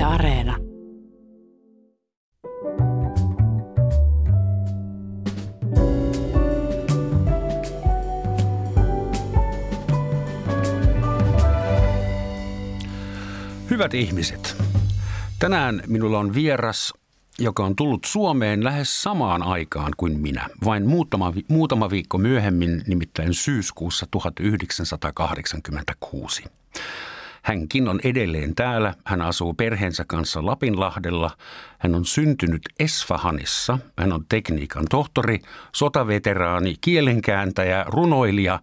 Yle Areena. Hyvät ihmiset, tänään minulla on vieras, joka on tullut Suomeen lähes samaan aikaan kuin minä. Vain muutama viikko myöhemmin, nimittäin syyskuussa 1986. Hänkin on edelleen täällä. Hän asuu perheensä kanssa Lapinlahdella. Hän on syntynyt Esfahanissa. Hän on tekniikan tohtori, sotaveteraani, kielenkääntäjä, runoilija.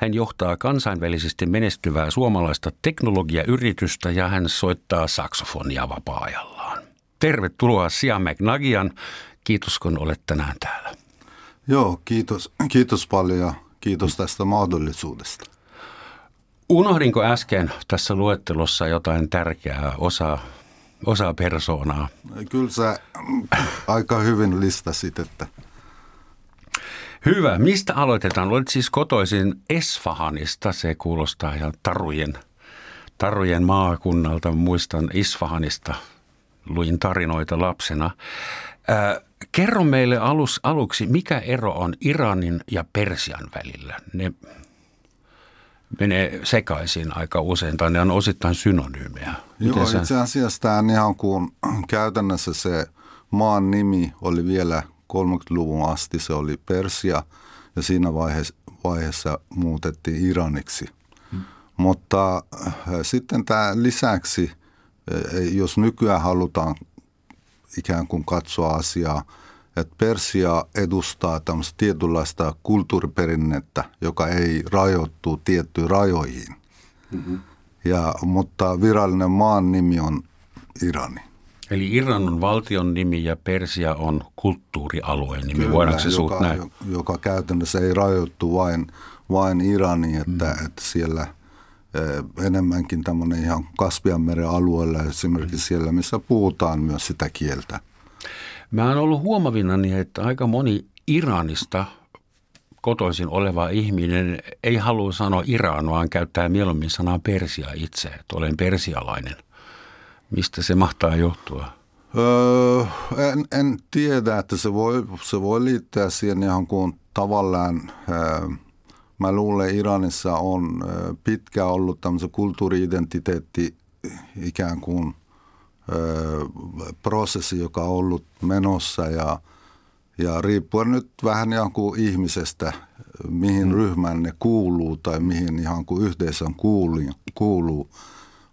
Hän johtaa kansainvälisesti menestyvää suomalaista teknologiayritystä ja hän soittaa saksofonia vapaa-ajallaan. Tervetuloa Siamäk Naghian. Kiitos, kun olet tänään täällä. Joo, kiitos. Kiitos paljon ja kiitos tästä mahdollisuudesta. Unohdinko äsken tässä luettelossa jotain tärkeää osaa persoonaa? Kyllä sä aika hyvin listasit, että... Hyvä. Mistä aloitetaan? Olet siis kotoisin Esfahanista. Se kuulostaa ihan tarujen maakunnalta. Muistan Esfahanista. Luin tarinoita lapsena. Kerro meille aluksi, mikä ero on Iranin ja Persian välillä? Ne menee sekaisin aika usein, tai ne on osittain synonyymejä. Joo, itse asiassa tämä ihan kuin käytännössä se maan nimi oli vielä 30-luvun asti, se oli Persia, ja siinä vaiheessa muutettiin Iraniksi. Mutta sitten tämä lisäksi, jos nykyään halutaan ikään kuin katsoa asiaa, että Persia edustaa tämmöistä tietynlaista kulttuuriperinnettä, joka ei rajoittu tiettyihin rajoihin. Mm-hmm. Mutta virallinen maan nimi on Irani. Eli Iran on valtion nimi ja Persia on kulttuurialueen nimi. Kyllä, voidaanko se näin? Joka käytännössä ei rajoittu vain Iraniin, että siellä enemmänkin tämmöinen ihan Kaspianmeren alueella, esimerkiksi siellä, missä puhutaan myös sitä kieltä. Mä oon ollut huomavinani, että aika moni Iranista kotoisin oleva ihminen ei halua sanoa Iran, vaan käyttää mieluummin sanaa Persia itse, että olen persialainen. Mistä se mahtaa johtua? En tiedä, että se voi liittyä siihen ihan kuin tavallaan, mä luulen Iranissa on pitkään ollut tämmöisen kulttuuri-identiteetti ikään kuin prosessi, joka on ollut menossa ja riippuen nyt vähän ihan kuin ihmisestä, mihin ryhmään ne kuuluu tai mihin ihan kuin yhteisön kuuluu.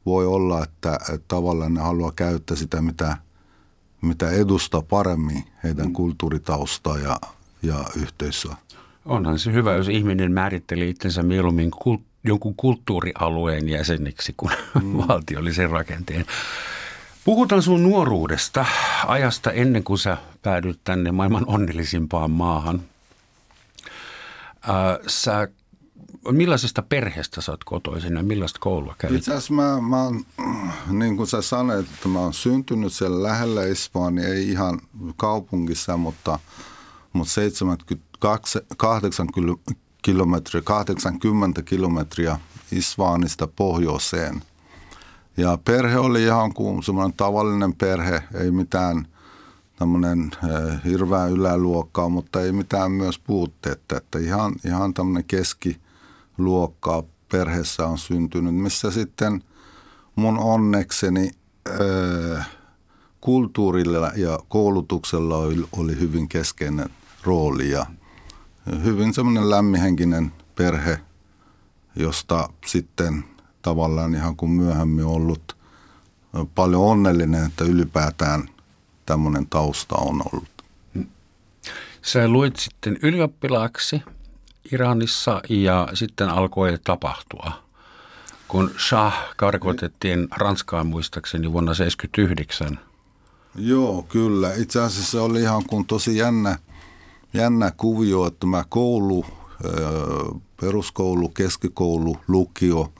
Voi olla, että tavallaan ne haluaa käyttää sitä, mitä edustaa paremmin heidän kulttuuritaustaa ja yhteisöä. Onhan se hyvä, jos ihminen määrittelee itsensä mieluummin jonkun kulttuurialueen jäseniksi kuin valtiollisen rakenteen. Puhutaan sun nuoruudesta, ajasta ennen kuin sä päädyt tänne maailman onnellisimpaan maahan. Millaisesta perheestä sä oot kotoisin ja millaista koulua kävit? Itse asiassa mä oon, niin kuin sä sanoit, että mä oon syntynyt siellä lähellä Esfahan, ei ihan kaupungissa, mutta 80 kilometriä Esfahanista pohjoiseen. Ja perhe oli ihan kuin semmoinen tavallinen perhe, ei mitään tämmöinen hirveä yläluokkaa, mutta ei mitään myös puutteetta, että ihan tämmöinen keskiluokkaa perheessä on syntynyt, missä sitten mun onnekseni kulttuurilla ja koulutuksella oli hyvin keskeinen rooli ja hyvin semmoinen lämminhenkinen perhe, josta sitten tavallaan ihan kuin myöhemmin ollut paljon onnellinen, että ylipäätään tämmöinen tausta on ollut. Sä luit sitten ylioppilaaksi Iranissa ja sitten alkoi tapahtua. Kun Shah karkotettiin Ranskaan muistaakseni vuonna 1979. Joo, kyllä. Itse asiassa se oli ihan kuin tosi jännä kuvio, että mä peruskoulu, keskikoulu, lukio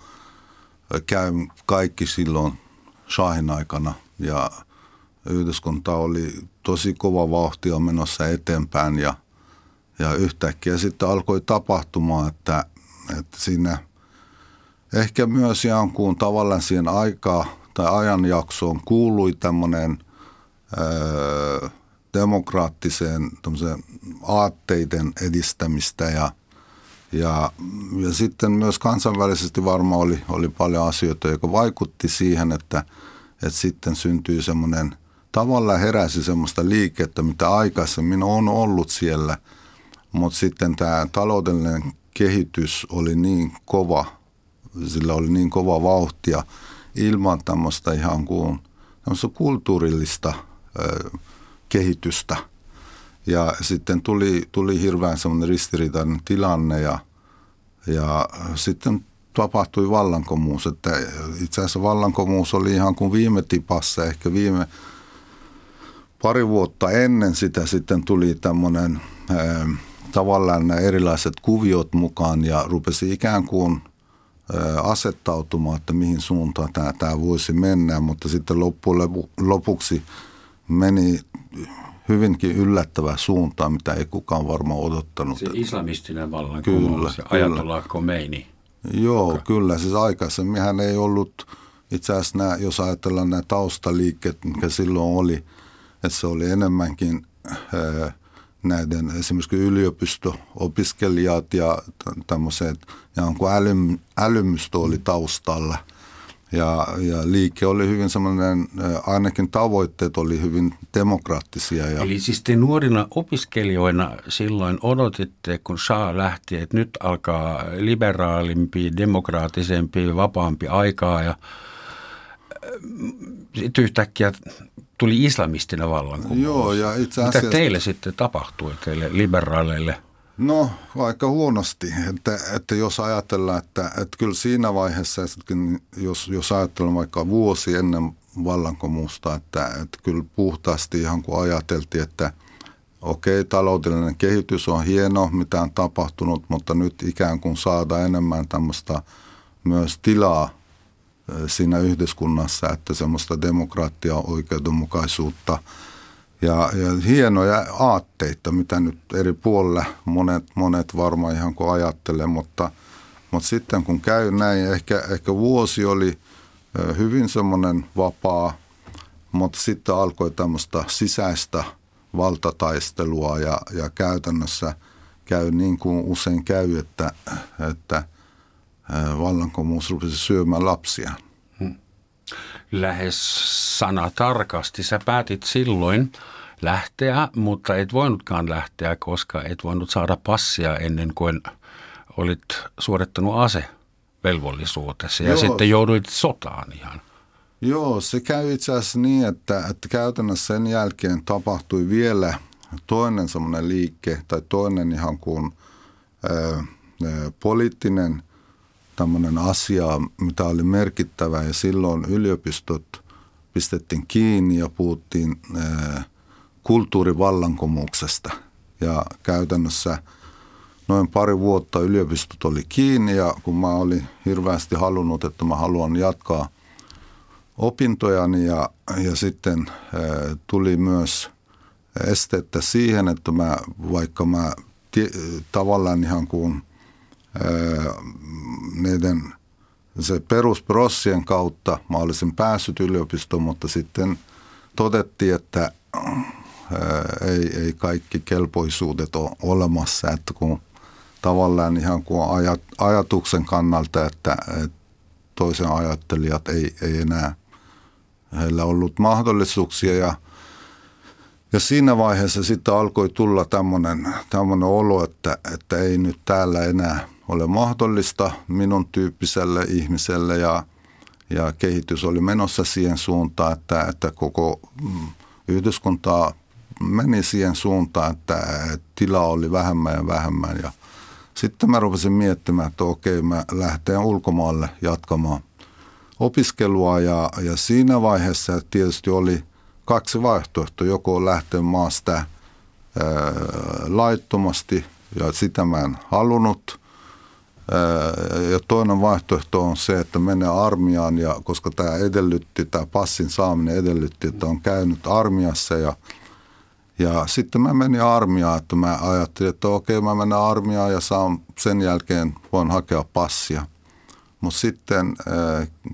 käyn kaikki silloin Shahin aikana ja yhdyskunta oli tosi kova vauhtia menossa eteenpäin ja yhtäkkiä sitten alkoi tapahtumaan, että siinä ehkä myös ihan kuin tavallaan siihen aikaa tai ajanjaksoon kuului tämmöinen demokraattiseen aatteiden edistämistä ja sitten myös kansainvälisesti varmaan oli paljon asioita, joka vaikutti siihen, että sitten syntyi semmoinen, tavallaan heräsi semmoista liikettä, mitä aikaisemmin on ollut siellä, mutta sitten tämä taloudellinen kehitys oli niin kova, sillä oli niin kova vauhtia ilman tämmöistä ihan kuin kulttuurillista kehitystä. Ja sitten tuli hirveän semmoinen ristiriitainen tilanne ja sitten tapahtui vallankumous. Että itse asiassa vallankumous oli ihan kuin viime tipassa, ehkä viime pari vuotta ennen sitä sitten tuli tämmöinen tavallaan nämä erilaiset kuviot mukaan ja rupesi ikään kuin asettautumaan, että mihin suuntaan tämä voisi mennä, mutta sitten lopuksi meni hyvinkin yllättävää suuntaa, mitä ei kukaan varmaan odottanut. Se islamistinen vallankumous, ajatollah Khomeini. Joo, kyllä. Siis aikaisemminhän ei ollut, itse asiassa jos ajatellaan nämä taustaliikkeet, mikä silloin oli, että se oli enemmänkin näiden esimerkiksi yliopisto-opiskelijat ja tämmöiset, ja onko älymystö oli taustalla. Ja liike oli hyvin sellainen, ainakin tavoitteet oli hyvin demokraattisia. Eli siis te nuorina opiskelijoina silloin odotitte, kun Shah lähti, että nyt alkaa liberaalimpi, demokraattisempi, vapaampi aikaa ja sitten yhtäkkiä tuli islamistinen vallankumous. Joo, ja itse asiassa... Mitä teille sitten tapahtui, teille liberaaleille? No, aika huonosti, että jos ajatellaan, että kyllä siinä vaiheessa, jos ajatellaan vaikka vuosi ennen vallankumousta, että kyllä puhtaasti ihan kun ajateltiin, että okei, taloudellinen kehitys on hieno, mitä on tapahtunut, mutta nyt ikään kuin saadaan enemmän tämmöistä myös tilaa siinä yhdyskunnassa, että semmoista demokraattia, oikeudenmukaisuutta ja hienoja aatteita, mitä nyt eri puolilla monet varmaan ihan kun ajattelee, mutta sitten kun käy näin, ehkä vuosi oli hyvin semmoinen vapaa, mutta sitten alkoi tämmöistä sisäistä valtataistelua ja käytännössä käy niin kuin usein käy, että vallankumous rupesi syömään lapsiaan. Lähes sanatarkasti. Sä päätit silloin lähteä, mutta et voinutkaan lähteä, koska et voinut saada passia ennen kuin olit suorittanut asevelvollisuutesi. Ja sitten jouduit sotaan ihan. Joo, se käy itse asiassa niin, että käytännössä sen jälkeen tapahtui vielä toinen semmoinen liike tai toinen ihan kuin poliittinen tämmöinen asia, mitä oli merkittävä, ja silloin yliopistot pistettiin kiinni ja puhuttiin kulttuurivallankumouksesta. Ja käytännössä noin pari vuotta yliopistot oli kiinni, ja kun mä olin hirveästi halunnut, että mä haluan jatkaa opintojani, ja sitten tuli myös estettä siihen, että tavallaan ihan kuin niiden se perusprossien kautta mä olisin päässyt yliopistoon, mutta sitten todettiin, että ei kaikki kelpoisuudet ole olemassa, että kun tavallaan ihan kuin ajatuksen kannalta, että toisen ajattelijat ei enää heillä ollut mahdollisuuksia ja siinä vaiheessa sitten alkoi tulla tämmöinen olo, että ei nyt täällä enää ole mahdollista minun tyyppiselle ihmiselle ja kehitys oli menossa siihen suuntaan, että koko yhdyskunta meni siihen suuntaan, että tilaa oli vähemmän ja vähemmän. Ja sitten mä rupesin miettimään, että okei, mä lähten ulkomaalle jatkamaan opiskelua ja siinä vaiheessa tietysti oli kaksi vaihtoehtoa, joko lähteä maasta laittomasti ja sitä mä en halunnut. Ja toinen vaihtoehto on se, että menee armiaan, ja koska tämä passin saaminen edellytti, että on käynyt armiassa ja sitten mä menin armiaan, että mä ajattelin, että okei, mä menen armiaan ja sen jälkeen voin hakea passia. Mutta sitten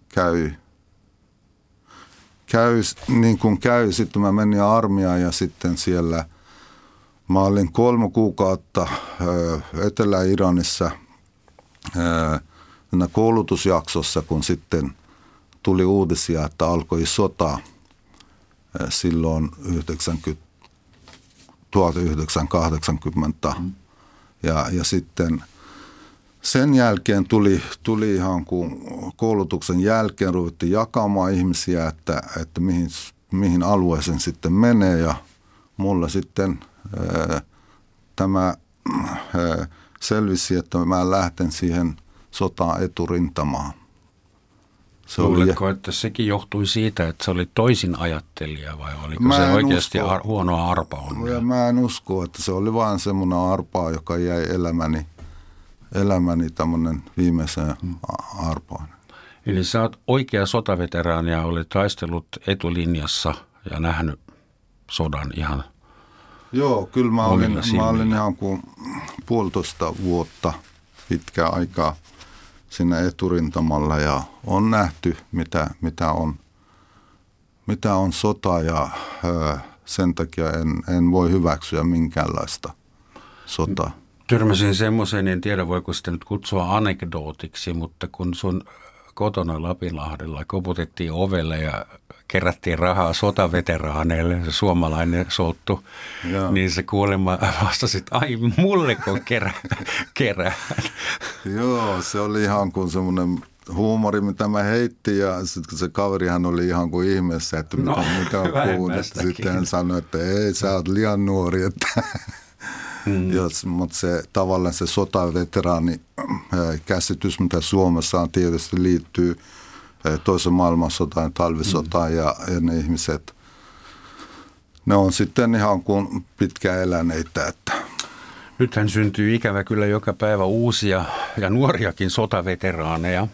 käy käy niin kuin käy. Sitten mä menin armiaan ja sitten siellä mä olin 3 kuukautta Etelä-Iranissa koulutusjaksossa, kun sitten tuli uutisia, että alkoi sota silloin 1980. Ja sitten sen jälkeen tuli ihan kun koulutuksen jälkeen ruvettiin jakamaan ihmisiä, että mihin alueeseen sitten menee. Ja mulla sitten tämä selvisi, että mä lähten siihen sotaan eturintamaan. Luuletko, että sekin johtui siitä, että se oli toisin ajattelija vai oliko mä se oikeasti huonoa arpaonnea? Mä en usko, että se oli vain semmoinen arpaa, joka jäi elämäni tämmöinen viimeiseen arpaan. Eli sä oot oikea sotaveteraani ja olet taistellut etulinjassa ja nähnyt sodan ihan. Joo, kyllä mä olin ihan kuin 1,5 vuotta pitkää aikaa siinä eturintamalla ja on nähty, mitä on sota ja sen takia en voi hyväksyä minkäänlaista sotaa. Törmäsin semmoiseen, en tiedä voiko sitä nyt kutsua anekdootiksi, mutta kun sun kotona Lapinlahdella koputettiin ovelle ja kerättiin rahaa sotaveteraaneille, se suomalainen solttu, joo, niin se kuulemma vastasit, ai mulleko kerää. Joo, se oli ihan kuin semmoinen huumori, mitä mä heitti ja sitten se kaverihan oli ihan kuin ihmeessä, että mitä on puhunut. Sitten hän sanoi, että ei, sä oot liian nuori, että... Mutta se tavallaan se sotaveteraani käsitys, mitä Suomessa on, tietysti liittyy toisen maailmansotaan, talvisotaan ja ne ihmiset, ne on sitten ihan kuin pitkään eläneitä. Että. Nythän syntyy ikävä kyllä joka päivä uusia ja nuoriakin sotaveteraaneja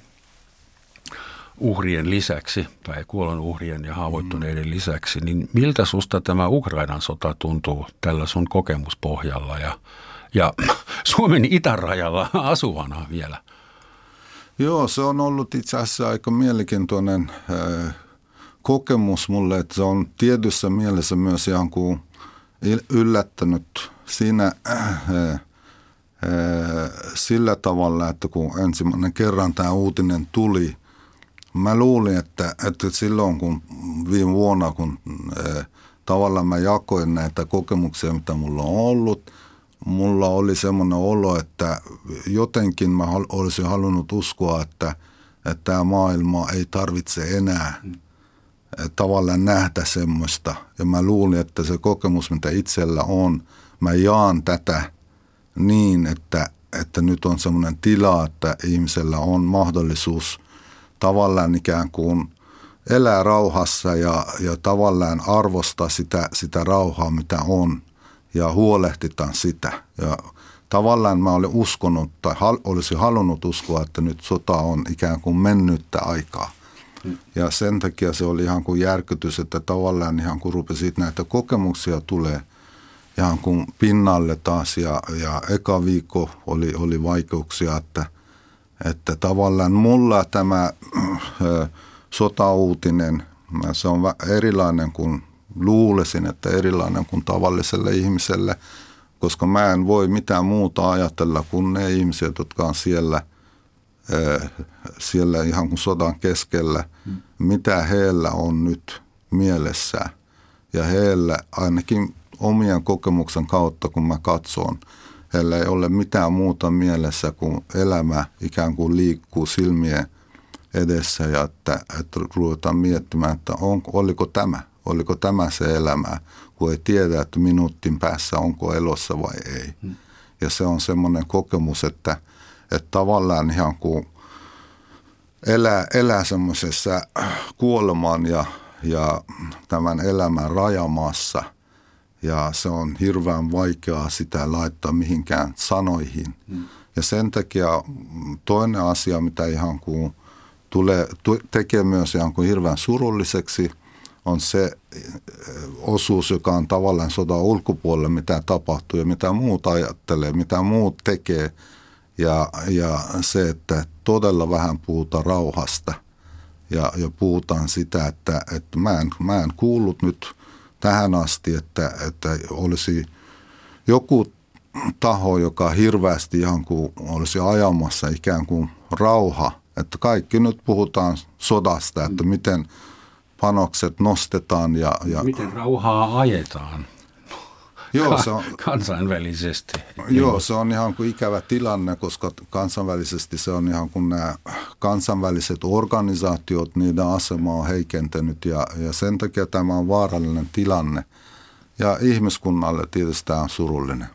uhrien lisäksi tai kuolonuhrien ja haavoittuneiden lisäksi, niin miltä susta tämä Ukrainan sota tuntuu tällä sun kokemuspohjalla ja Suomen itärajalla asuvana vielä? Joo, se on ollut itse asiassa aika mielenkiintoinen kokemus mulle, että se on tietyssä mielessä myös ihan kuin yllättänyt siinä sillä tavalla, että kun ensimmäinen kerran tämä uutinen tuli, mä luulin, että silloin kun viime vuonna, kun tavallaan mä jakoin näitä kokemuksia, mitä mulla on ollut, mulla oli semmoinen olo, että jotenkin mä olisin halunnut uskoa, että tämä maailma ei tarvitse enää tavallaan nähdä semmoista. Ja mä luulin, että se kokemus, mitä itsellä on, mä jaan tätä niin, että nyt on semmoinen tila, että ihmisellä on mahdollisuus tavallaan ikään kuin elää rauhassa ja tavallaan arvostaa sitä rauhaa, mitä on, ja huolehtitaan sitä. Ja tavallaan mä olin uskonut tai olisi halunnut uskoa, että nyt sota on ikään kuin mennyttä aikaa. Ja sen takia se oli ihan kuin järkytys, että tavallaan ihan kun rupesi näitä kokemuksia tulee ihan kuin pinnalle taas. Ja eka viikko oli vaikeuksia, että tavallaan mulla tämä sotauutinen, se on erilainen kuin luulisin, että erilainen kuin tavalliselle ihmiselle, koska mä en voi mitään muuta ajatella kuin ne ihmiset, jotka on siellä ihan kuin sodan keskellä, mitä heillä on nyt mielessään. Ja heillä ainakin omien kokemuksen kautta, kun mä katson, heillä ei ole mitään muuta mielessä, kun elämä ikään kuin liikkuu silmien edessä ja että ruvetaan miettimään, että oliko tämä se elämä, kun ei tiedä, että minuutin päässä onko elossa vai ei. Ja se on semmoinen kokemus, että tavallaan ihan kuin elää semmoisessa kuoleman ja tämän elämän rajamaassa. Ja se on hirveän vaikeaa sitä laittaa mihinkään sanoihin. Ja sen takia toinen asia, mitä ihan kuin tekee myös ihan kuin hirveän surulliseksi, on se osuus, joka on tavallaan sodan ulkopuolella, mitä tapahtuu ja mitä muut ajattelee, mitä muut tekee. Ja se, että todella vähän puhutaan rauhasta ja puhutaan sitä, että mä en kuullut nyt tähän asti, että olisi joku taho, joka hirveästi ihan kuin olisi ajamassa ikään kuin rauha. Että kaikki nyt puhutaan sodasta, että miten panokset nostetaan ja miten rauhaa ajetaan. Joo, se on, kansainvälisesti. Joo, se on ihan kuin ikävä tilanne, koska kansainvälisesti se on ihan kuin nämä kansainväliset organisaatiot, niiden asema on heikentänyt ja sen takia tämä on vaarallinen tilanne. Ja ihmiskunnalle tietysti tämä on surullinen.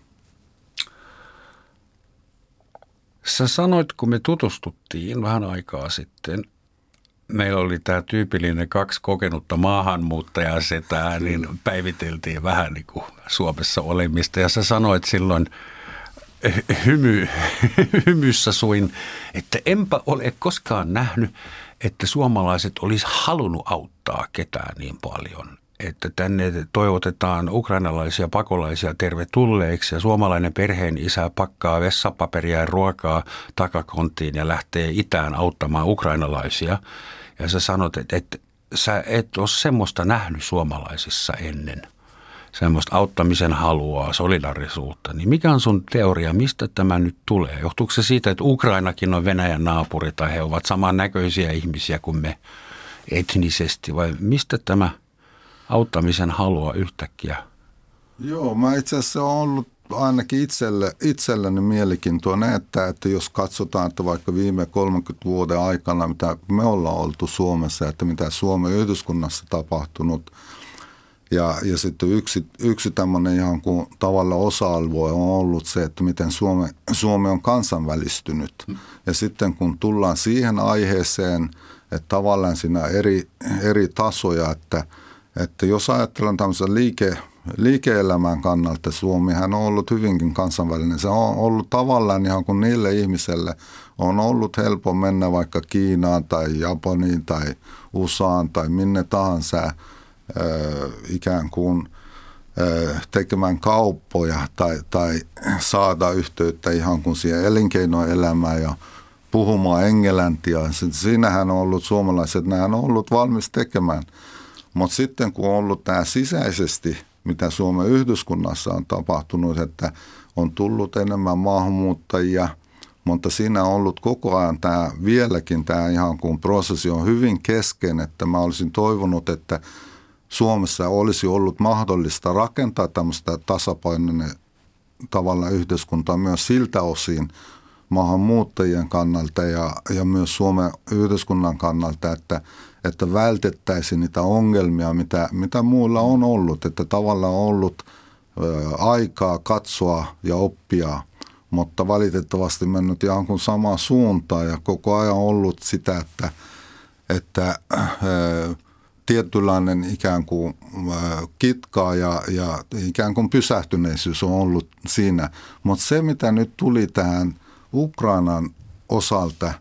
Sä sanoit, kun me tutustuttiin vähän aikaa sitten, meillä oli tämä tyypillinen kaksi kokenutta maahanmuuttajaa setää, niin päiviteltiin vähän niin kuin Suomessa olemista. Ja sä sanoit silloin hymyssä suin, että enpä ole koskaan nähnyt, että suomalaiset olisi halunnut auttaa ketään niin paljon. Että tänne toivotetaan ukrainalaisia pakolaisia tervetulleiksi ja suomalainen perheen isä pakkaa vessapaperia ja ruokaa takakonttiin ja lähtee itään auttamaan ukrainalaisia. Ja sä sanot, että sä et ole semmoista nähnyt suomalaisissa ennen, semmoista auttamisen halua, solidarisuutta. Niin mikä on sun teoria, mistä tämä nyt tulee? Johtuuko se siitä, että Ukrainakin on Venäjän naapuri tai he ovat samannäköisiä ihmisiä kuin me etnisesti vai mistä tämä auttamisen halua yhtäkkiä? Joo, mä itse asiassa on ollut ainakin itselleni mielenkiintoinen, että jos katsotaan, että vaikka viime 30 vuoden aikana, mitä me ollaan oltu Suomessa, että mitä Suomen yhdyskunnassa tapahtunut, ja sitten yksi tämmöinen ihan kuin tavallaan osa-alue on ollut se, että miten Suomi on kansainvälistynyt. Ja sitten kun tullaan siihen aiheeseen, että tavallaan siinä eri tasoja, että jos ajatellaan tämmöisen liike-elämän kannalta, Suomihan on ollut hyvinkin kansainvälinen. Se on ollut tavallaan ihan kuin niille ihmisille on ollut helppo mennä vaikka Kiinaan tai Japaniin tai USAan tai minne tahansa ikään kuin tekemään kauppoja tai saada yhteyttä ihan kuin siihen elinkeinoelämään ja puhumaan englantia. Siinähän on ollut suomalaiset, nehän on ollut valmis tekemään. Mutta sitten kun on ollut tämä sisäisesti, mitä Suomen yhdyskunnassa on tapahtunut, että on tullut enemmän maahanmuuttajia, mutta siinä on ollut koko ajan tämä vieläkin, tämä ihan kun prosessi on hyvin kesken, että mä olisin toivonut, että Suomessa olisi ollut mahdollista rakentaa tämmöistä tasapainoinen tavallaan yhteiskuntaa myös siltä osin maahanmuuttajien kannalta ja myös Suomen yhdyskunnan kannalta, että vältettäisiin niitä ongelmia, mitä muilla on ollut. Että tavallaan on ollut aikaa katsoa ja oppia, mutta valitettavasti mennyt ihan kuin samaan suuntaan. Ja koko ajan ollut sitä, että tietynlainen ikään kuin kitkaa ja ikään kuin pysähtyneisyys on ollut siinä. Mutta se, mitä nyt tuli tähän Ukrainan osalta,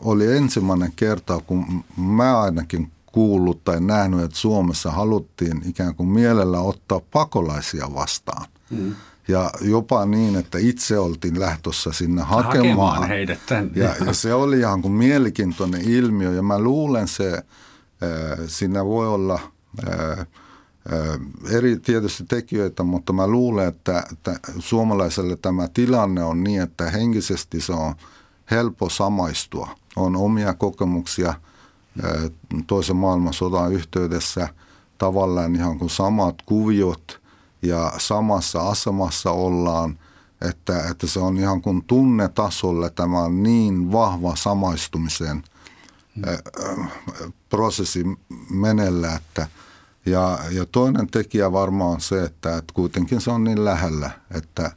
oli ensimmäinen kerta, kun mä ainakin kuullut tai nähnyt, että Suomessa haluttiin ikään kuin mielellä ottaa pakolaisia vastaan. Mm. Ja jopa niin, että itse oltiin lähtössä sinne hakemaan heidät tänne. Ja se oli ihan kuin mielenkiintoinen ilmiö. Ja mä luulen se, siinä voi olla eri tietysti tekijöitä, mutta mä luulen, että suomalaiselle tämä tilanne on niin, että henkisesti se on helppo samaistua. On omia kokemuksia toisen maailmansodan yhteydessä, tavallaan ihan kuin samat kuviot ja samassa asemassa ollaan, että se on ihan kuin tunnetasolla tämä on niin vahva samaistumisen prosessi menellä. Ja toinen tekijä varmaan on se, että kuitenkin se on niin lähellä, että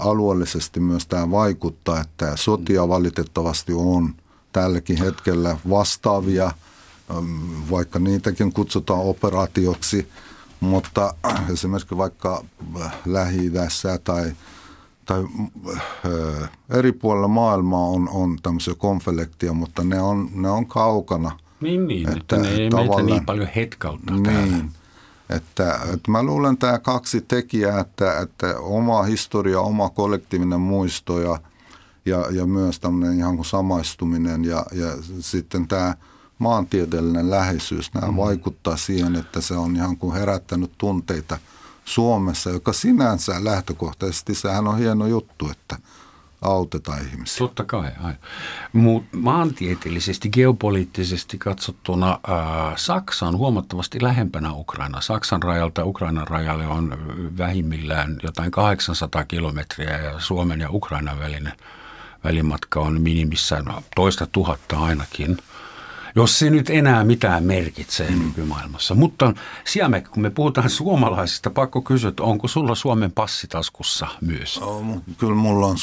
alueellisesti myös tämä vaikuttaa, että sotia valitettavasti on tälläkin hetkellä vastaavia, vaikka niitäkin kutsutaan operaatioksi, mutta esimerkiksi vaikka Lähi-idässä tai eri puolilla maailmaa on tämmöisiä konflikteja, mutta ne on kaukana. Niin, että ne ei meitä niin paljon hetkauttaa täällä. Että mä luulen tämä kaksi tekijää, että oma historia, oma kollektiivinen muisto ja myös tämmöinen ihan kuin samaistuminen ja sitten tämä maantieteellinen läheisyys, nämä vaikuttaa siihen, että se on ihan kuin herättänyt tunteita Suomessa, joka sinänsä lähtökohtaisesti, sehän on hieno juttu, että autetaan ihmisiä. Totta kai, aina. Maantieteellisesti, geopoliittisesti katsottuna Saksa on huomattavasti lähempänä Ukrainaa. Saksan rajalta Ukrainan rajalle on vähimmillään jotain 800 kilometriä ja Suomen ja Ukrainan välinen välimatka on minimissään toista tuhatta ainakin. Jos se nyt enää mitään merkitsee nykymaailmassa. Mutta Siamäk, kun me puhutaan suomalaisista, pakko kysyä, onko sulla Suomen passi taskussa myös? Kyllä mulla on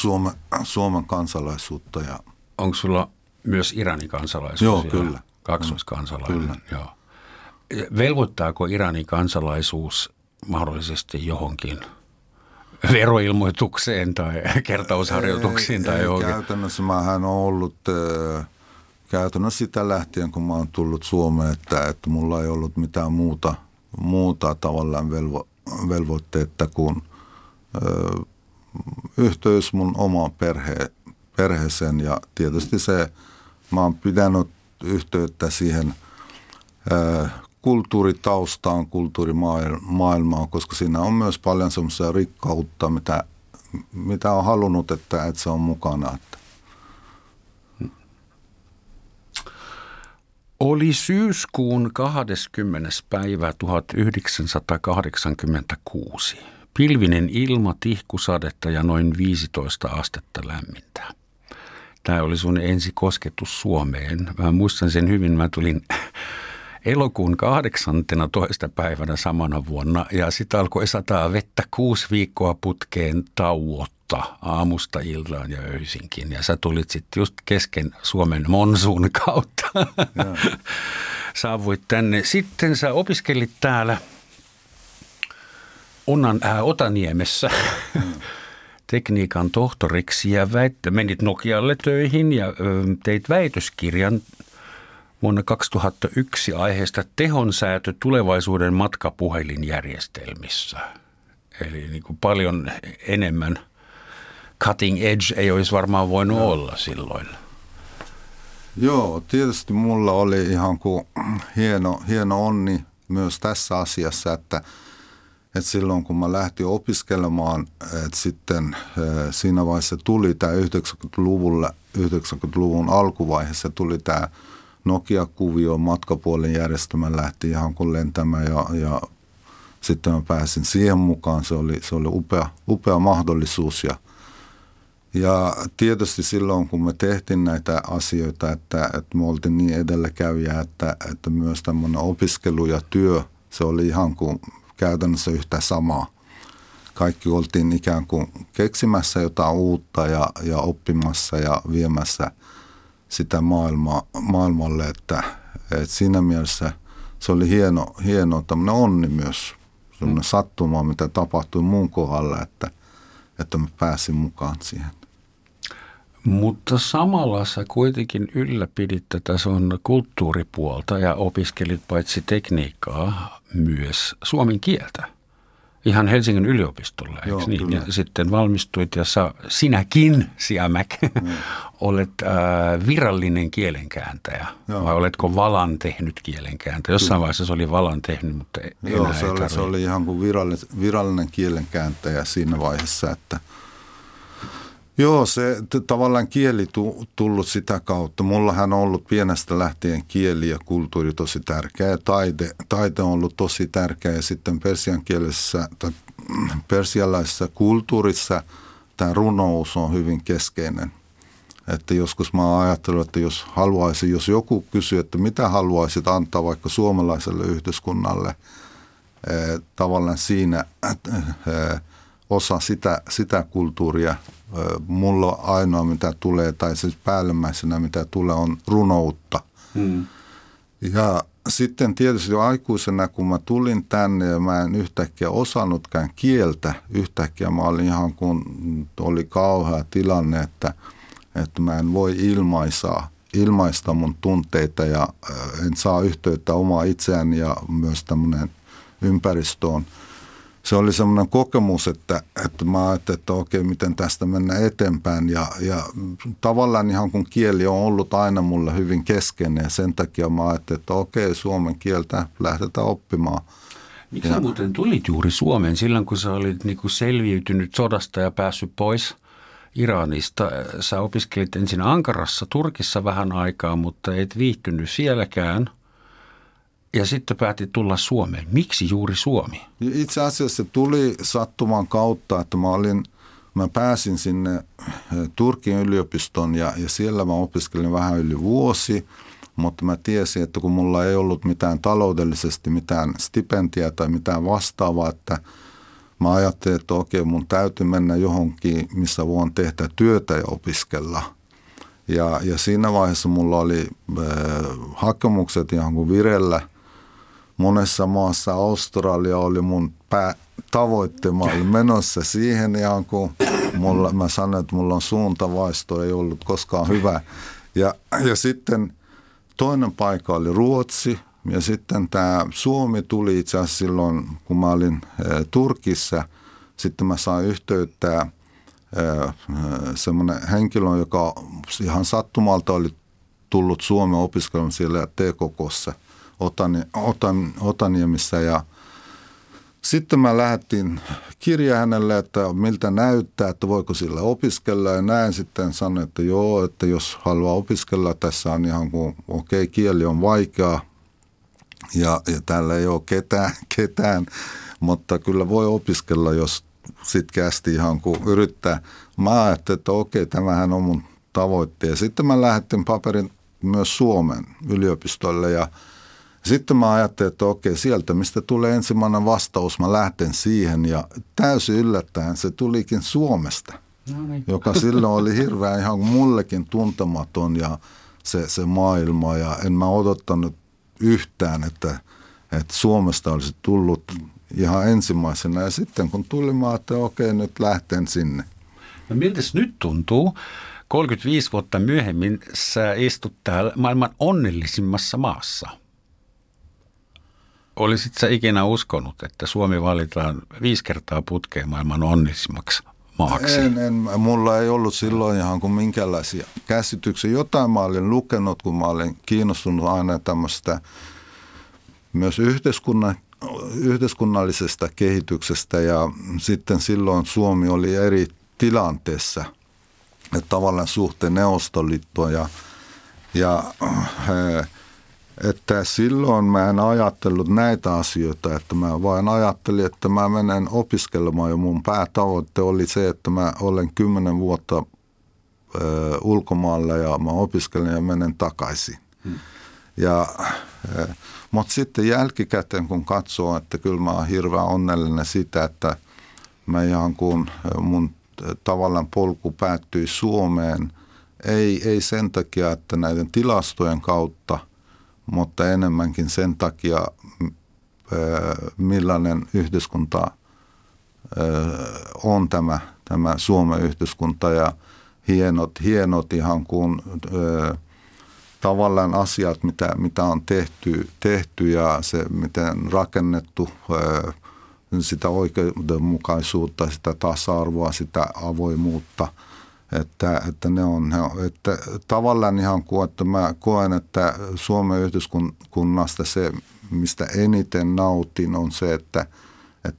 Suomen kansalaisuutta. Ja... Onko sulla myös Iranin kansalaisuus? Joo, kyllä. Kaksoiskansalainen, kyllä. Joo. Velvoittaako Iranin kansalaisuus mahdollisesti johonkin veroilmoitukseen tai kertausharjoituksiin? Ei, tai johonkin? Käytännössä mähän on ollut... Käytännössä sitä lähtien, kun mä oon tullut Suomeen, että mulla ei ollut mitään muuta tavallaan velvoitteetta kuin yhteys mun omaan perheeseen. Ja tietysti se, mä oon pitänyt yhteyttä siihen kulttuuritaustaan, kulttuurimaailmaan, koska siinä on myös paljon semmoisia rikkautta, mitä on halunnut, että se on mukana. Oli syyskuun 20. päivä 1986. Pilvinen ilma, tihkusadetta ja noin 15 astetta lämmintä. Tämä oli sun ensi kosketus Suomeen. Mä muistan sen hyvin. Mä tulin elokuun 18. päivänä samana vuonna ja sitten alkoi sataa vettä 6 viikkoa putkeen tauotta aamusta iltaan ja öisinkin. Ja sä tulit sitten just kesken Suomen monsuun kautta. Ja. Saavuit tänne. Sitten sä opiskelit täällä Otaniemessä tekniikan tohtoriksi ja menit Nokialle töihin ja teit väitöskirjan vuonna 2001 aiheesta tehonsäätö tulevaisuuden matkapuhelinjärjestelmissä. Eli niin kuin paljon enemmän cutting edge ei olisi varmaan voinut olla silloin. Joo, tietysti mulla oli ihan kuin hieno onni myös tässä asiassa, että silloin kun mä lähdin opiskelemaan, että sitten siinä vaiheessa tuli tämä 90-luvun alkuvaiheessa tuli tämä Nokia-kuvio, matkapuolin järjestelmä lähti ihan kun lentämään ja sitten mä pääsin siihen mukaan. Se oli upea mahdollisuus ja tietysti silloin kun me tehtiin näitä asioita, että me oltiin niin edelläkävijä, että myös tämmöinen opiskelu ja työ, se oli ihan kuin käytännössä yhtä samaa. Kaikki oltiin ikään kuin keksimässä jotain uutta ja oppimassa ja viemässä sitä maailmalle, että siinä mielessä se oli hieno tämmöinen onni myös, semmoinen sattuma, mitä tapahtui mun kohdalla, että mä pääsin mukaan siihen. Mutta samalla sä kuitenkin ylläpidit tätä sun kulttuuripuolta ja opiskelit paitsi tekniikkaa myös suomen kieltä. Ihan Helsingin yliopistolla, eikö niin? Ja sitten valmistuit ja sinäkin, Siamäk, olet virallinen kielenkääntäjä. Joo. Vai oletko Valan tehnyt kielenkääntäjä? Jossain vaiheessa se oli Valan tehnyt, mutta enää ei tarvitse. Se oli ihan kuin virallinen kielenkääntäjä siinä vaiheessa, että... Joo, se tavallaan kieli tullut sitä kautta. Mullahan on ollut pienestä lähtien kieli ja kulttuuri tosi tärkeä ja taide on ollut tosi tärkeä. Ja sitten persialaisessa kulttuurissa tämä runous on hyvin keskeinen. Että joskus mä oon ajatellut, että jos joku kysyy, että mitä haluaisit antaa vaikka suomalaiselle yhteiskunnalle, tavallaan siinä osa sitä kulttuuria. Mulla ainoa mitä tulee, tai siis päällimmäisenä mitä tulee, on runoutta. Ja sitten tietysti aikuisena, kun mä tulin tänne ja mä en yhtäkkiä osannutkaan kieltä, yhtäkkiä mä olin ihan kun oli kauhea tilanne, että mä en voi ilmaista mun tunteita ja en saa yhteyttä omaa itseään ja myös tämmöinen ympäristöön. se oli semmoinen kokemus, että mä ajattelin, että okei, miten tästä mennä eteenpäin. Ja tavallaan ihan kun kieli on ollut aina mulle hyvin keskeinen, ja sen takia mä ajattelin, että okei, suomen kieltä lähdetään oppimaan. Miksi sä muuten tulit juuri Suomeen silloin, kun sä olit niinku selviytynyt sodasta ja päässyt pois Iranista? Sä opiskelit ensin Ankarassa, Turkissa vähän aikaa, mutta et viihtynyt sielläkään. Ja sitten päätit tulla Suomeen. Miksi juuri Suomi? Itse asiassa se tuli sattuman kautta, että mä pääsin sinne Turkin yliopistoon ja siellä mä opiskelin vähän yli vuosi. Mutta mä tiesin, että kun mulla ei ollut mitään taloudellisesti, mitään stipendiä tai mitään vastaavaa, että mä ajattelin, että okei, mun täytyy mennä johonkin, missä voin tehdä työtä ja opiskella. Ja siinä vaiheessa mulla oli hakemukset ihan kuin vireillä. Monessa maassa Australia oli mun päätavoitte. Mä olin menossa siihen ihan kuin mä sanoin, että mulla on suuntavaisto, ei ollut koskaan hyvä. Ja sitten toinen paikka oli Ruotsi ja sitten tämä Suomi tuli itse asiassa silloin, kun mä olin Turkissa. Sitten mä sain yhteyttä semmoinen henkilö, joka ihan sattumalta oli tullut Suomen opiskelemaan siellä TKK:ssa Otaniemessä. Ja sitten mä lähetin kirja hänelle, että miltä näyttää, että voiko sillä opiskella ja näin. Sitten sanoin, että joo, että jos haluaa opiskella, tässä on ihan kuin okei, kieli on vaikeaa ja täällä ei ole ketään, mutta kyllä voi opiskella, jos sitkästi ihan kuin yrittää. Mä ajattelin, että okei, tämähän on mun tavoitte. Ja sitten mä lähetin paperin myös Suomen yliopistolle ja sitten mä ajattelin, että okei, sieltä mistä tulee ensimmäinen vastaus, mä lähten siihen ja täysin yllättäen se tulikin Suomesta, joka silloin oli hirveän ihan mullekin tuntematon ja se maailma ja en mä odottanut yhtään, että Suomesta olisi tullut ihan ensimmäisenä ja sitten kun tuli mä ajattelin, että okei, nyt lähten sinne. No miltäs nyt tuntuu? 35 vuotta myöhemmin sä istut täällä maailman onnellisimmassa maassa. Olisit sä ikinä uskonut, että Suomi valitaan 5 kertaa putkeen maailman onnisimmaksi maaksi? En. Mulla ei ollut silloin ihan kuin minkäänlaisia käsityksiä. Jotain mä olin lukenut, kun mä olin kiinnostunut aina tämmöistä myös yhteiskunnallisesta kehityksestä. Ja sitten silloin Suomi oli eri tilanteessa, että tavallaan suhteen Neuvostoliittoon että silloin mä en ajatellut näitä asioita, että mä vain ajattelin, että mä menen opiskelemaan ja mun päätavoitte oli se, että mä olen 10 vuotta ulkomailla ja mä opiskelen ja menen takaisin. Mutta sitten jälkikäteen kun katsoo, että kyllä mä oon hirveän onnellinen sitä, että mä ihan kun mun tavallaan polku päättyi Suomeen, ei sen takia, että näiden tilastojen kautta, mutta enemmänkin sen takia, millainen yhteiskunta on tämä Suomen yhteiskunta ja hienot ihan kuin tavallaan asiat, mitä on tehty ja se, miten rakennettu sitä oikeudenmukaisuutta, sitä tasa-arvoa, sitä avoimuutta. Että ne on, että tavallaan ihan kuin, että mä koen, että Suomen yhteiskunnasta se, mistä eniten nautin, on se, että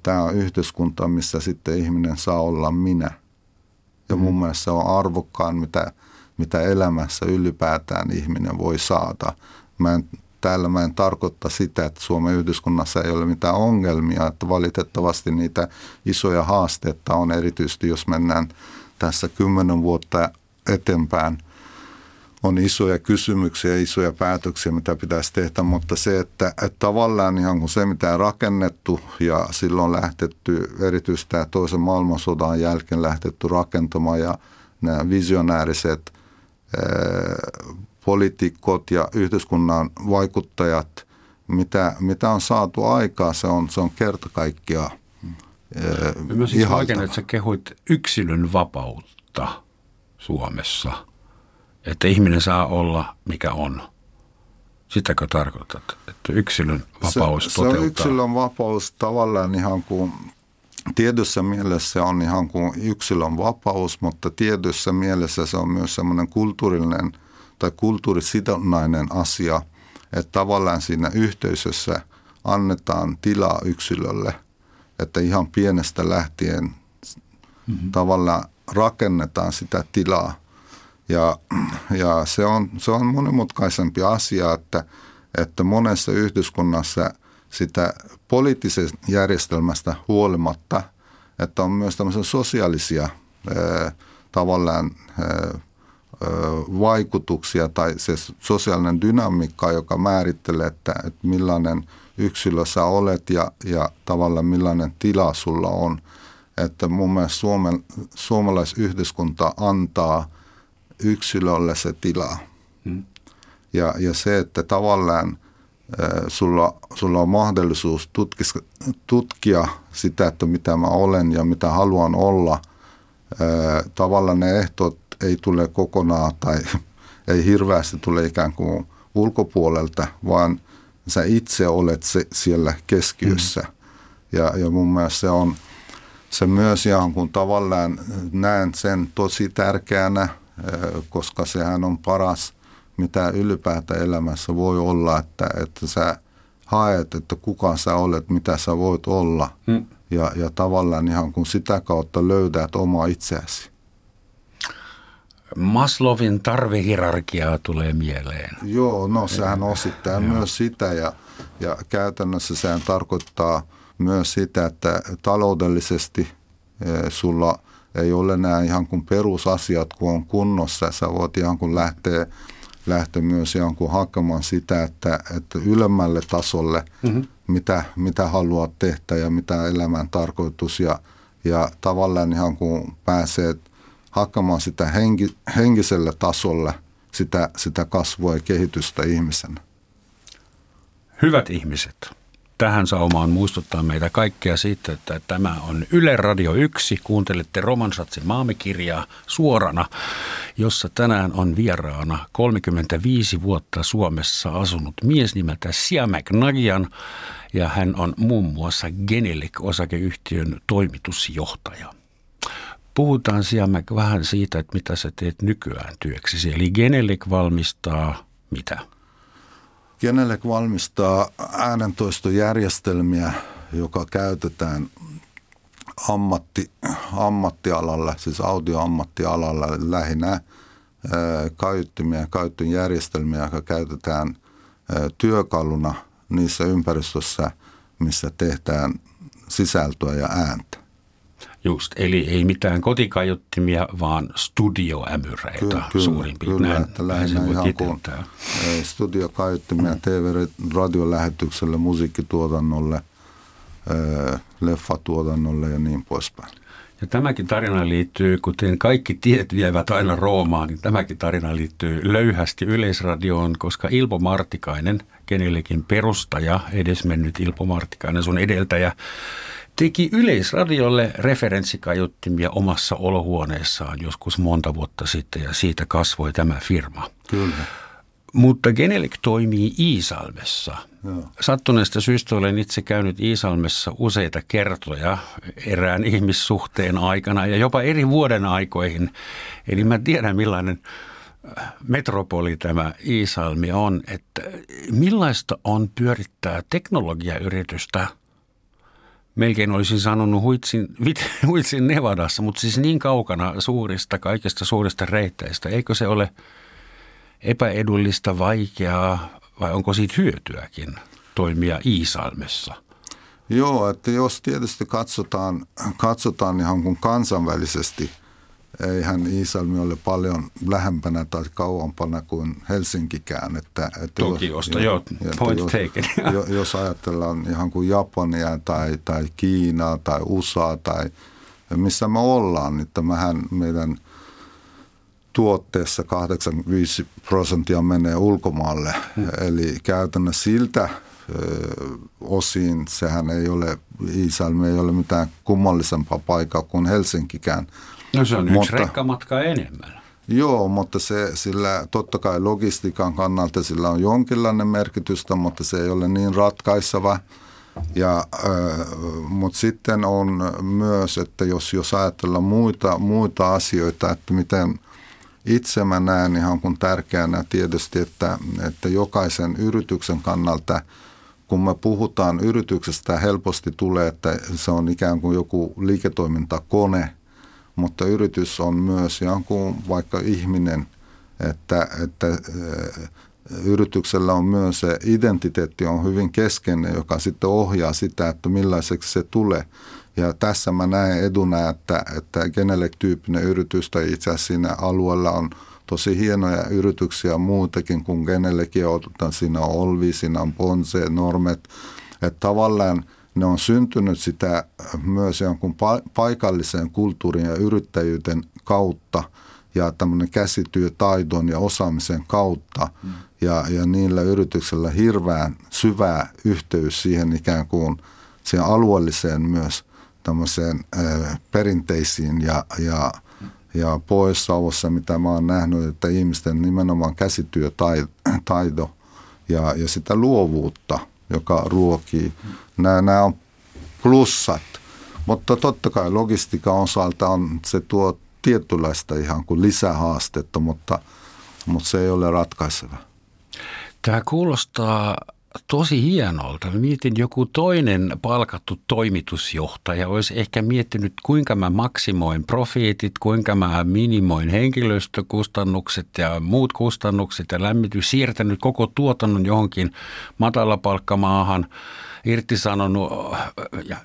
tämä on yhteiskunta, missä sitten ihminen saa olla minä. Ja mun mielestä se on arvokkaan, mitä elämässä ylipäätään ihminen voi saada. Täällä mä en tarkoita sitä, että Suomen yhteiskunnassa ei ole mitään ongelmia, että valitettavasti niitä isoja haasteita on erityisesti, jos mennään tässä 10 vuotta eteenpäin on isoja kysymyksiä, isoja päätöksiä, mitä pitäisi tehdä, mutta se, että tavallaan ihan kun se, mitä on rakennettu ja silloin lähtetty, erityisesti toisen maailmansodan jälkeen lähtetty rakentamaan ja nämä visionääriset poliitikot ja yhteiskunnan vaikuttajat, mitä on saatu aikaa, se on kerta kaikkiaan. Mä siis oikein, että sä kehuit yksilön vapautta Suomessa, että ihminen saa olla mikä on. Sitäkö tarkoitat, että yksilön vapaus se toteuttaa? Se on yksilön vapaus tavallaan ihan kuin tietyssä mielessä on ihan kuin yksilön vapaus, mutta tietyssä mielessä se on myös semmoinen kulttuurinen tai kulttuurisidonnainen asia, että tavallaan siinä yhteisössä annetaan tilaa yksilölle, että ihan pienestä lähtien tavallaan rakennetaan sitä tilaa. Ja se on monimutkaisempi asia, että monessa yhteiskunnassa sitä poliittisesta järjestelmästä huolimatta, että on myös tämmöisiä sosiaalisia tavallaan vaikutuksia tai se sosiaalinen dynamiikka, joka määrittelee, että millainen yksilö sä olet ja tavallaan millainen tila sulla on. Että mun mielestä suomalaisyhdiskunta antaa yksilölle se tilaa. Ja se, että tavallaan sulla on mahdollisuus tutkia sitä, että mitä mä olen ja mitä haluan olla. Tavallaan ne ehdot ei tule kokonaan tai ei hirveästi tule ikään kuin ulkopuolelta, vaan sä itse olet siellä keskiössä. Ja mun mielestä se myös ihan kun tavallaan näen sen tosi tärkeänä, koska sehän on paras, mitä ylipäätään elämässä voi olla, että sä haet, että kuka sä olet, mitä sä voit olla. Ja tavallaan ihan kun sitä kautta löydät omaa itseäsi. Maslowin tarvehierarkiaa tulee mieleen. Joo, no sehän osittain myös sitä ja käytännössä sehän tarkoittaa myös sitä, että taloudellisesti sulla ei ole nämä ihan kuin perusasiat, kun on kunnossa. Sä voit ihan kuin lähteä myös ihan kuin hakemaan sitä, että ylemmälle tasolle, mitä haluat tehdä ja mitä elämän tarkoitus. Ja tavallaan ihan kuin pääsee hakemaan sitä henkiselle tasolle sitä kasvua ja kehitystä ihmisenä. Hyvät ihmiset, tähän saumaan muistuttaa meitä kaikkea siitä, että tämä on Yle Radio 1. Kuuntelette Roman Schatzin maamikirjaa suorana, jossa tänään on vieraana 35 vuotta Suomessa asunut mies nimeltä Siamäk Naghian, ja hän on muun muassa Genelec-osakeyhtiön toimitusjohtaja. Puhutaan Siamäk vähän siitä, että mitä sä teet nykyään työksesi. Eli Genelec valmistaa mitä? Genelec valmistaa äänentoistojärjestelmiä, joka käytetään ammattialalla, siis audioammattialalla lähinnä kaiuttimia ja kaiuttinjärjestelmiä, jotka käytetään työkaluna niissä ympäristössä, missä tehdään sisältöä ja ääntä. Just, eli ei mitään kotikaiuttimia, vaan studioämyreitä suurin piirtein. Kyllä, että lähinnä ihan kuin studiokaiuttimia TV-radiolähetykselle, musiikkituotannolle, leffatuotannolle ja niin poispäin. Ja tämäkin tarina liittyy, kuten kaikki tiet vievät aina Roomaan, niin tämäkin tarina liittyy löyhästi Yleisradioon, koska Ilpo Martikainen, Genelecin perustaja, edesmennyt Ilpo Martikainen, sun edeltäjä, teki Yleisradiolle referenssikaiuttimia omassa olohuoneessaan joskus monta vuotta sitten, ja siitä kasvoi tämä firma. Kyllä. Mutta Genelec toimii Iisalmessa. Sattuneesta syystä olen itse käynyt Iisalmessa useita kertoja erään ihmissuhteen aikana ja jopa eri vuoden aikoihin. Eli mä tiedän, millainen metropoli tämä Iisalmi on, että millaista on pyörittää teknologiayritystä. Melkein olisin sanonut huitsin Nevadassa, mutta siis niin kaukana kaikista suurista reitteistä. Eikö se ole epäedullista, vaikeaa vai onko siitä hyötyäkin toimia Iisalmessa? Joo, että jos tietysti katsotaan ihan kuin kansainvälisesti, eihän Iisalmi ole paljon lähempänä tai kauempana kuin Helsinkikään. Tokiosta, joo, point taken. Jos ajatellaan ihan kuin Japania tai Kiinaa tai USA tai missä me ollaan, niin tämähän meidän tuotteessa 85% menee ulkomaalle. Eli käytännössä siltä osin sehän ei ole, Iisalmi ei ole mitään kummallisempaa paikkaa kuin Helsinkikään. No se on yksi rekkamatka enemmän. Joo, mutta sillä totta kai logistiikan kannalta sillä on jonkinlainen merkitystä, mutta se ei ole niin ratkaiseva. Mutta sitten on myös, että jos ajatellaan muita asioita, että miten itse mä näen ihan kun tärkeänä tietysti, että jokaisen yrityksen kannalta, kun me puhutaan yrityksestä, helposti tulee, että se on ikään kuin joku liiketoimintakone, mutta yritys on myös ihan kuin vaikka ihminen, että yrityksellä on myös se identiteetti on hyvin keskeinen, joka sitten ohjaa sitä, että millaiseksi se tulee. Ja tässä mä näen eduna, että Genelec-tyyppinen yritys tai itse asiassa siinä alueella on tosi hienoja yrityksiä muutakin kuin Genelecia, siinä on Olvi, siinä on Ponce, Normet. Että tavallaan ne on syntynyt sitä myös jonkun paikallisen kulttuurin ja yrittäjyyden kautta ja tämmöinen käsityötaidon ja osaamisen kautta. Ja niillä yrityksillä hirveän syvä yhteys siihen ikään kuin siihen alueelliseen myös tämmöiseen perinteisiin ja poissaolossa, mitä mä oon nähnyt, että ihmisten nimenomaan käsityötaito ja sitä luovuutta, joka ruokii. Nämä on plussat, mutta totta kai logistiikan osalta on, se tuo tietynlaista ihan kuin lisähaastetta, mutta se ei ole ratkaiseva. Tämä kuulostaa tosi hienolta. Mä mietin, joku toinen palkattu toimitusjohtaja olisi ehkä miettinyt, kuinka mä maksimoin profiitit, kuinka mä minimoin henkilöstökustannukset ja muut kustannukset ja lämmitys, siirtänyt koko tuotannon johonkin matalapalkkamaahan, irtisanonut ja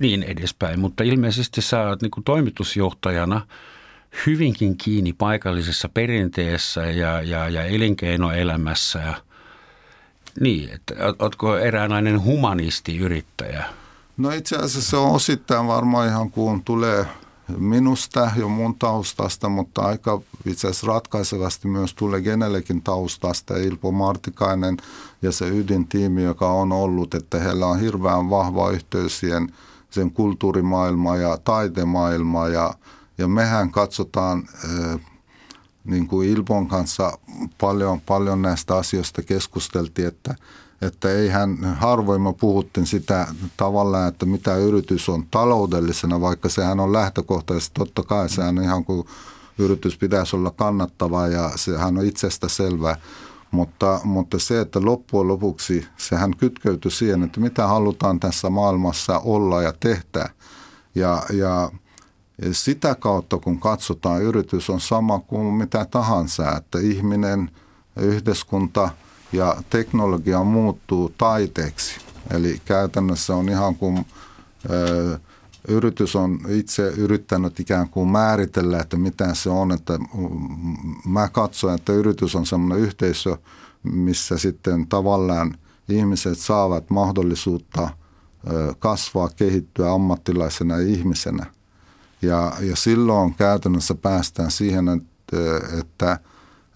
niin edespäin. Mutta ilmeisesti sä oot niin kuin toimitusjohtajana hyvinkin kiinni paikallisessa perinteessä ja elinkeinoelämässä ja niin, että ootko eräänlainen humanistiyrittäjä? No itse asiassa se on osittain varmaan ihan kun tulee minusta ja mun taustasta, mutta aika itse asiassa ratkaisevasti myös tulee Genelecin taustasta. Ilpo Martikainen ja se ydintiimi, joka on ollut, että heillä on hirveän vahva yhteys sen kulttuurimaailmaan ja taitemaailmaan ja mehän katsotaan niin kuin Ilpon kanssa paljon näistä asioista keskusteltiin, että eihän harvoin me puhuttiin sitä tavallaan, että mitä yritys on taloudellisena, vaikka sehän on lähtökohtaisesti totta kai, sehän on ihan kuin yritys pitäisi olla kannattavaa ja sehän on itsestä selvää, mutta se, että loppujen lopuksi sehän kytkeytyi siihen, että mitä halutaan tässä maailmassa olla ja tehdä ja sitä kautta, kun katsotaan, yritys on sama kuin mitä tahansa, että ihminen, yhteiskunta ja teknologia muuttuu taiteeksi. Eli käytännössä on ihan kuin yritys on itse yrittänyt ikään kuin määritellä, että mitä se on. Että mä katson, että yritys on sellainen yhteisö, missä sitten tavallaan ihmiset saavat mahdollisuutta kasvaa, kehittyä ammattilaisena ihmisenä. Ja silloin käytännössä päästään siihen, että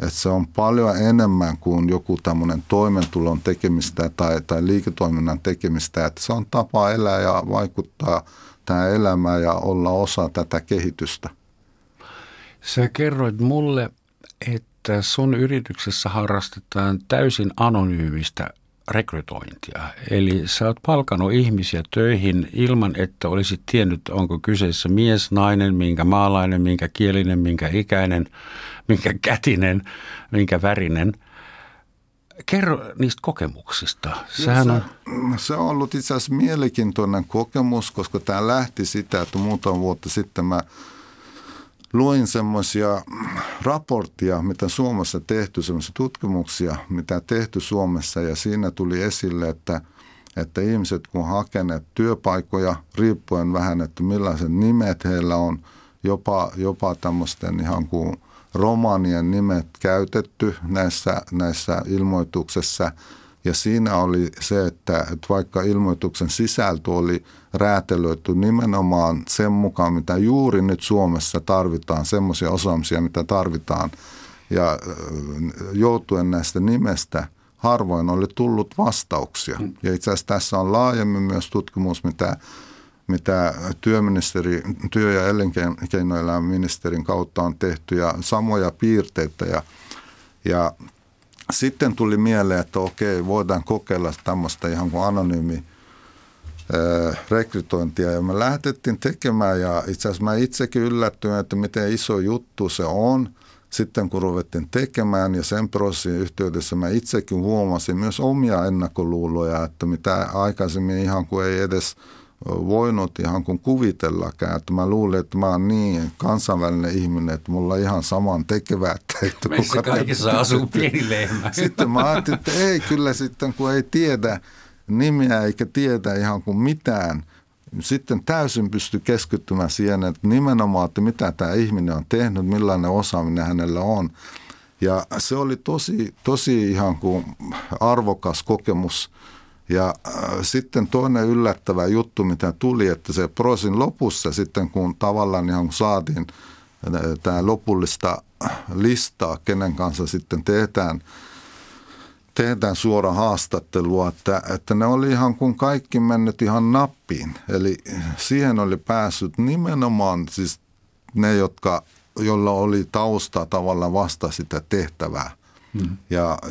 se on paljon enemmän kuin joku tämmöinen toimeentulon tekemistä tai liiketoiminnan tekemistä. Että se on tapa elää ja vaikuttaa tähän elämään ja olla osa tätä kehitystä. Sä kerroit mulle, että sun yrityksessä harrastetaan täysin anonyymistä rekrytointia. Eli sä oot palkanut ihmisiä töihin ilman, että olisit tiennyt, onko kyseessä mies, nainen, minkä maalainen, minkä kielinen, minkä ikäinen, minkä kätinen, minkä värinen. Kerro niistä kokemuksista. Se on ollut itse asiassa mielenkiintoinen kokemus, koska tämä lähti sitä, että muutama vuotta sitten mä luin semmoisia raporttia, mitä Suomessa tehty, semmoisia tutkimuksia, mitä tehty Suomessa, ja siinä tuli esille, että ihmiset kun hakeneet työpaikkoja, riippuen vähän, että millaiset nimet heillä on, jopa tämmöisten ihan kuin romanien nimet käytetty näissä ilmoituksessa, ja siinä oli se, että vaikka ilmoituksen sisältö oli räätälöity nimenomaan sen mukaan, mitä juuri nyt Suomessa tarvitaan, semmoisia osaamisia, mitä tarvitaan. Ja joutuen näistä nimestä harvoin oli tullut vastauksia. Ja itse asiassa tässä on laajemmin myös tutkimus, mitä työ- ja elinkeinoelämäministerin kautta on tehty ja samoja piirteitä ja sitten tuli mieleen, että okei, voidaan kokeilla tämmöistä ihan kuin anonyymi rekrytointia ja me lähdettiin tekemään ja itse asiassa mä itsekin yllättyin, että miten iso juttu se on sitten kun ruvettiin tekemään ja sen prosessin yhteydessä mä itsekin huomasin myös omia ennakkoluuloja, että mitä aikaisemmin ihan kuin ei edes voinut ihan kuin kuvitellakaan, että mä luulin, että mä oon niin kansainvälinen ihminen, että mulla on ihan saman tekevää. Meissä kaikessa asuu pieni lehmä. Sitten mä ajattelin, että ei kyllä sitten, kun ei tiedä nimiä eikä tiedä ihan kuin mitään. Sitten täysin pystyy keskittymään siihen, että nimenomaan, että mitä tämä ihminen on tehnyt, millainen osaaminen hänellä on. Ja se oli tosi ihan kuin arvokas kokemus. Ja sitten toinen yllättävä juttu, mitä tuli, että se prosin lopussa sitten, kun tavallaan ihan saatiin tämä lopullista listaa, kenen kanssa sitten tehdään suora haastattelua, että ne oli ihan kun kaikki mennyt ihan nappiin. Eli siihen oli päässyt nimenomaan siis ne, jolla oli tausta tavallaan vasta sitä tehtävää.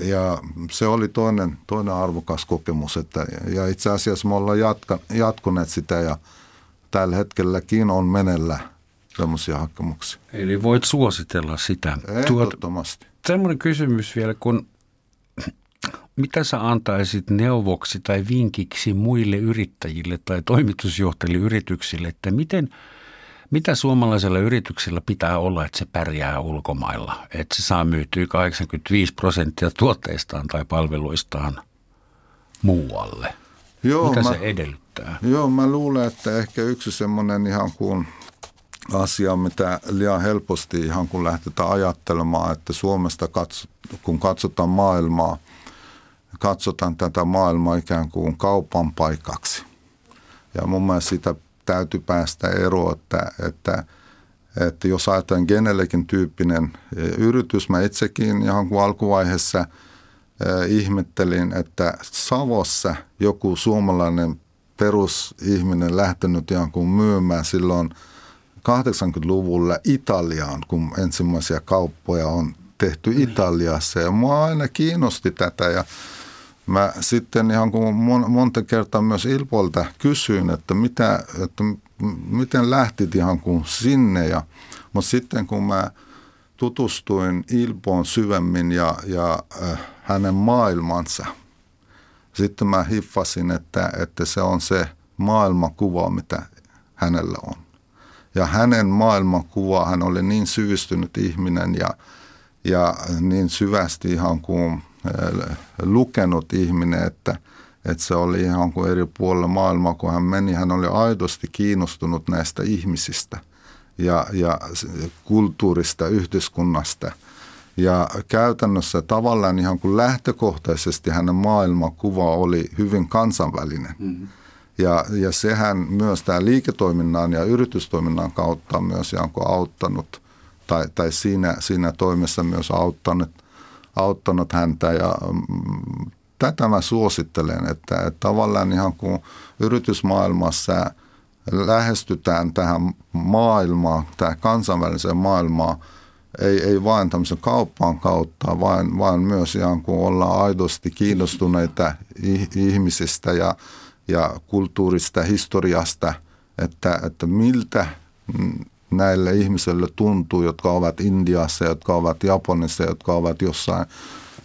Ja se oli toinen arvokas kokemus, että, ja itse asiassa me ollaan jatkuneet sitä ja tällä hetkelläkin on menellä sellaisia hakemuksia. Eli voit suositella sitä. Ehdottomasti. Sellainen kysymys vielä, kun mitä sä antaisit neuvoksi tai vinkiksi muille yrittäjille tai toimitusjohtajille yrityksille, että mitä suomalaisella yrityksellä pitää olla, että se pärjää ulkomailla, että se saa myytyä 85% tuotteistaan tai palveluistaan muualle? Joo, mitä se edellyttää? Joo, mä luulen, että ehkä yksi semmoinen ihan kuin asia, mitä liian helposti ihan kun lähtetään ajattelemaan, että Suomesta kun katsotaan maailmaa, katsotaan tätä maailmaa ikään kuin kaupan paikaksi. Ja mun mielestä sitä täytyy päästä eroon, että jos ajatellaan Genelecin tyyppinen yritys, mä itsekin ihan kuin alkuvaiheessa ihmettelin, että Savossa joku suomalainen perusihminen lähtenyt ihan kuin myymään silloin 80-luvulla Italiaan, kun ensimmäisiä kauppoja on tehty Italiassa ja mua aina kiinnosti tätä ja mä sitten ihan kuin monta kertaa myös Ilpolta kysyin, että miten lähtit ihan kuin sinne. Mutta sitten kun mä tutustuin Ilpoon syvemmin ja hänen maailmansa, sitten mä hiffasin, että se on se maailmankuva, mitä hänellä on. Ja hänen maailmankuva, hän oli niin syvistynyt ihminen ja niin syvästi ihan kuin lukenut ihminen, että se oli ihan kuin eri puolella maailmaa, kun hän meni. Hän oli aidosti kiinnostunut näistä ihmisistä ja kulttuurista, yhteiskunnasta. Ja käytännössä tavallaan ihan kuin lähtökohtaisesti hänen maailmankuva oli hyvin kansainvälinen. Mm-hmm. Ja sehän myös tämä liiketoiminnan ja yritystoiminnan kautta myös ihan kuin auttanut tai siinä toimessa myös auttanut häntä ja tätä mä suosittelen, että tavallaan ihan kun yritysmaailmassa lähestytään tähän maailmaan, tähän kansainväliseen maailmaan, ei vain tämmöisen kauppaan kautta, vaan myös ihan kun ollaan aidosti kiinnostuneita ihmisistä ja kulttuurista, historiasta, että miltä näille ihmisille tuntuu, jotka ovat Indiassa, jotka ovat Japanissa, jotka ovat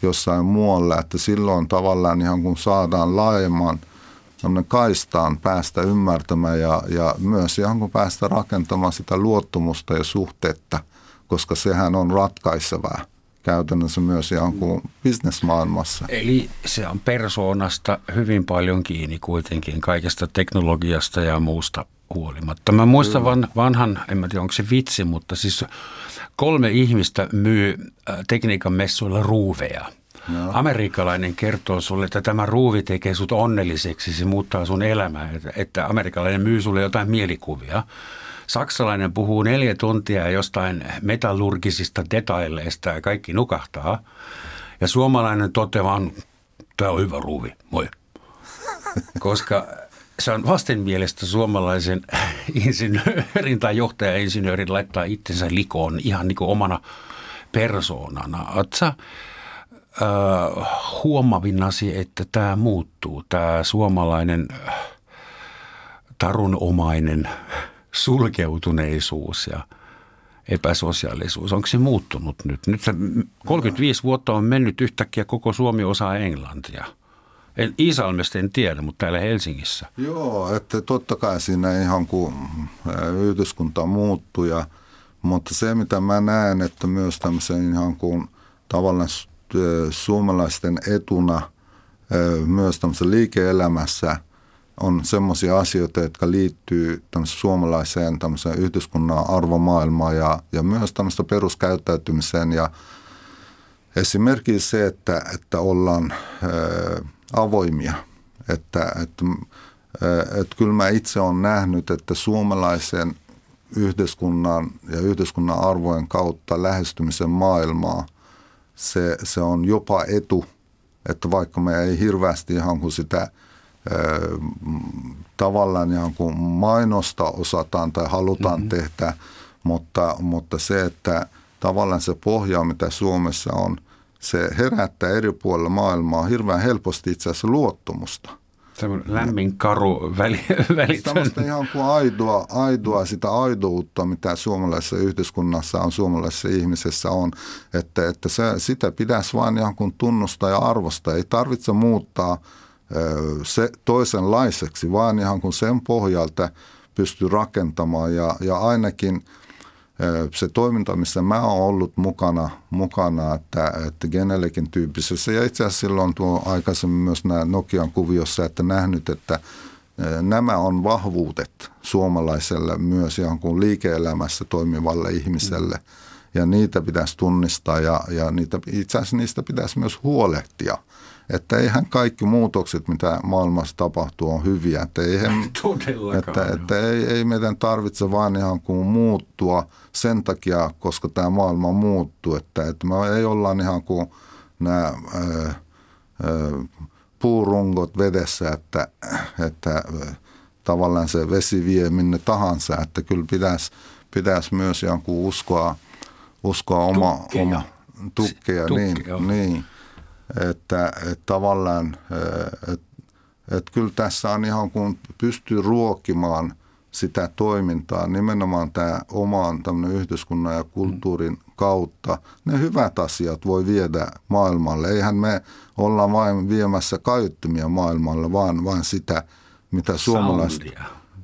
jossain muualla, että silloin tavallaan ihan kun saadaan laajemman kaistaan päästä ymmärtämään ja myös ihan kun päästä rakentamaan sitä luottamusta ja suhteetta, koska sehän on ratkaisevaa käytännössä myös ihan kuin bisnesmaailmassa. Eli se on persoonasta hyvin paljon kiinni kuitenkin kaikesta teknologiasta ja muusta huolimatta. Mä muistan vanhan, en mä tiedä onko se vitsi, mutta siis 3 ihmistä myy tekniikan messuilla ruuveja. No. Amerikkalainen kertoo sulle, että tämä ruuvi tekee sut onnelliseksi, se muuttaa sun elämää, että amerikkalainen myy sulle jotain mielikuvia. Saksalainen puhuu 4 tuntia jostain metallurgisista detaileista ja kaikki nukahtaa. Ja suomalainen toteaa vaan, tämä on hyvä ruuvi, moi. Koska se on vastenmielestä suomalaisen insinöörin tai johtaja-insinöörin laittaa itsensä likoon ihan niin kuin omana persoonana. Oletko sä huomavinasi, että tämä muuttuu, tämä suomalainen tarunomainen sulkeutuneisuus ja epäsosiaalisuus. Onko se muuttunut nyt? Nyt 35 vuotta on mennyt yhtäkkiä koko Suomi osaa englantia. Iisalmesta en tiedä, mutta täällä Helsingissä. Joo, että totta kai siinä ihan kun yhdyskunta muuttuu, mutta se mitä mä näen, että myös tämmöisen ihan kuin tavallaan suomalaisten etuna myös tämmöisessä liike-elämässä on semmoisia asioita, jotka liittyy suomalaiseen yhteiskunnan arvomaailmaan ja myös tämmöistä peruskäyttäytymiseen. Ja esimerkiksi se, että ollaan avoimia. Että kyllä mä itse olen nähnyt, että suomalaisen yhteiskunnan ja yhteiskunnan arvojen kautta lähestymisen maailmaa, se on jopa etu, että vaikka me ei hirveästi ihan kuin sitä tavallaan ihan kuin mainosta osataan tai halutaan tehdä, mutta se, että tavallaan se pohja, mitä Suomessa on, se herättää eri puolilla maailmaa hirveän helposti itse asiassa luottamusta. Semmoinen lämmin karu välitön. Tällaista ihan kuin aidoa, sitä aidoutta, mitä suomalaisessa yhteiskunnassa on, suomalaisessa ihmisessä on, että sitä pitäisi vain ihan kuin tunnustaa ja arvostaa. Ei tarvitse muuttaa se toisenlaiseksi, vaan ihan kuin sen pohjalta pystyy rakentamaan ja ainakin se toiminta, missä mä oon ollut mukana että Genelecin tyyppisessä, ja itse asiassa silloin tuo aikaisemmin myös nämä Nokian kuviossa, että nähnyt, että nämä on vahvuudet suomalaiselle myös ihan kuin liike-elämässä toimivalle ihmiselle, ja niitä pitäisi tunnistaa, ja itse asiassa niistä pitäisi myös huolehtia. Että eihän kaikki muutokset, mitä maailmassa tapahtuu, on hyviä. Ei meidän tarvitse vaan ihan kuin muuttua sen takia, koska tämä maailma muuttuu. Että me ei olla ihan kuin nämä puurungot vedessä, että tavallaan se vesi vie minne tahansa. Että kyllä pitäisi myös ihan kuin uskoa oma tukkeja. Että tavallaan, että kyllä tässä on ihan kun pystyy ruokimaan sitä toimintaa nimenomaan tämä oman tämmöinen yhteiskunnan ja kulttuurin kautta. Ne hyvät asiat voi viedä maailmalle. Eihän me olla vain viemässä kaiuttimia maailmalle, vaan sitä, mitä suomalaiset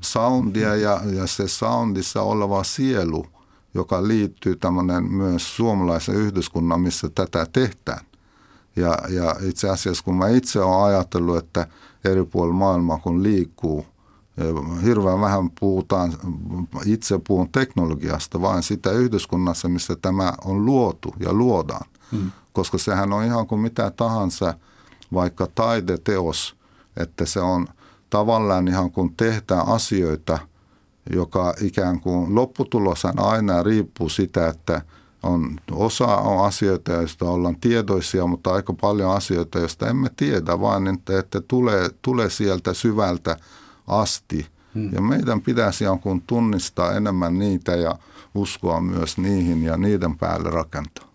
soundia ja se soundissa oleva sielu, joka liittyy tämmöinen myös suomalaisen yhteiskunnan, missä tätä tehdään. Ja itse asiassa, kun mä itse olen ajatellut, että eri puolilla maailmaa kun liikkuu, hirveän vähän puhun teknologiasta, vaan sitä yhteiskunnassa, missä tämä on luotu ja luodaan. Koska sehän on ihan kuin mitä tahansa, vaikka taideteos, että se on tavallaan ihan kuin tehdään asioita, joka ikään kuin lopputuloshan aina riippuu sitä, että osa on asioita, joista ollaan tietoisia, mutta aika paljon asioita, joista emme tiedä, vaan että tulee sieltä syvältä asti. Ja meidän pitäisi jonkun tunnistaa enemmän niitä ja uskoa myös niihin ja niiden päälle rakentaa.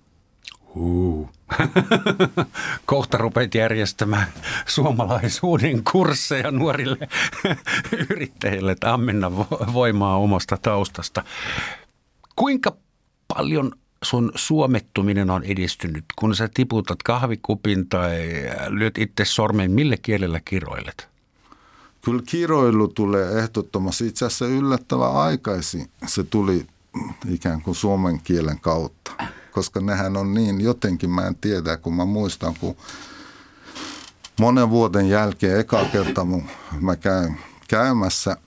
Kohta rupeat järjestämään suomalaisuuden kursseja nuorille yrittäjille, että ammenna voimaa omasta taustasta. Kuinka paljon sun suomettuminen on edistynyt, kun sä tiputat kahvikupin tai lyöt itse sormen, millä kielellä kiroilet? Kyllä kiroilu tulee ehdottomasti. Itse asiassa yllättävän aikaisin se tuli ikään kuin suomen kielen kautta, koska nehän on niin jotenkin, mä en tiedä, kun mä muistan, kun monen vuoden jälkeen eka kerta mä käyn käymässä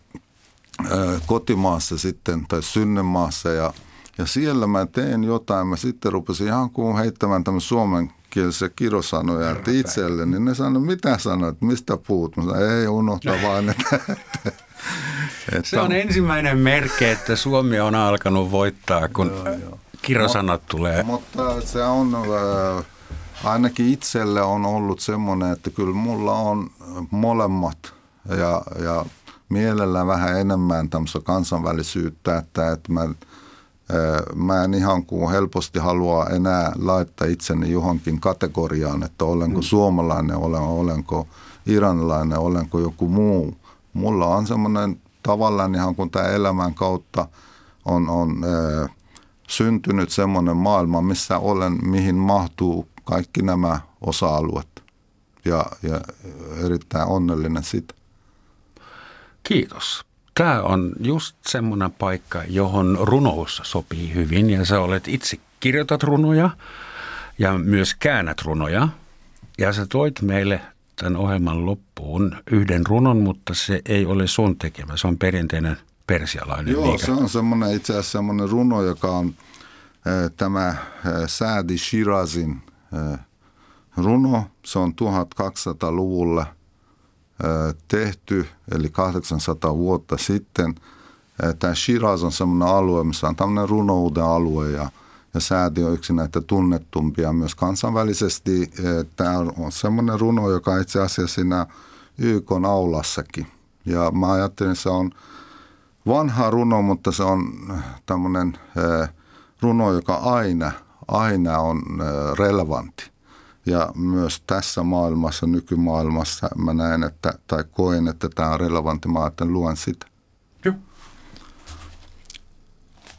kotimaassa sitten tai synnemaassa ja siellä mä tein jotain, mä sitten rupesin ihan kuin heittämään tämän suomenkielisiä kirosanoja itselle, niin ne sanoi, mitä sanoit, mistä puhut? Mä sanoin, ei unohda vaan. Se on ensimmäinen merkki, että Suomi on alkanut voittaa, kun kirosanat tulee. Mutta se on, ainakin itselle on ollut semmoinen, että kyllä mulla on molemmat ja mielellään vähän enemmän tämmöistä kansainvälisyyttä, että mä en ihan kuin helposti halua enää laittaa itseni johonkin kategoriaan, että olenko suomalainen, olenko iranilainen, olenko joku muu. Mulla on semmoinen tavallaan ihan kun tämä elämän kautta on syntynyt semmoinen maailma, missä olen, mihin mahtuu kaikki nämä osa-alueet. Ja erittäin onnellinen siitä. Kiitos. Tämä on just semmoinen paikka, johon runous sopii hyvin, ja sä olet itse kirjoitat runoja ja myös käännät runoja, ja sä toit meille tämän ohjelman loppuun yhden runon, mutta se ei ole sun tekemä, se on perinteinen persialainen. Joo, liike. Se on semmoinen, itse asiassa semmoinen runo, joka on tämä Saadi Shirazin runo. Se on 1200-luvulla tehty, eli 800 vuotta sitten. Tämä Shiraz on semmoinen alue, missä on tämmöinen runouden alue, ja Saadi on yksi näitä tunnettumpia myös kansainvälisesti. Tämä on semmoinen runo, joka itse asiassa siinä YK:n aulassakin. Ja mä ajattelin, että se on vanha runo, mutta se on tämmöinen runo, joka aina on relevantti. Ja myös tässä maailmassa, nykymaailmassa mä näen, että, tai koen, että tämä on relevantti. Mä ajattelin, luen sitä. Joo.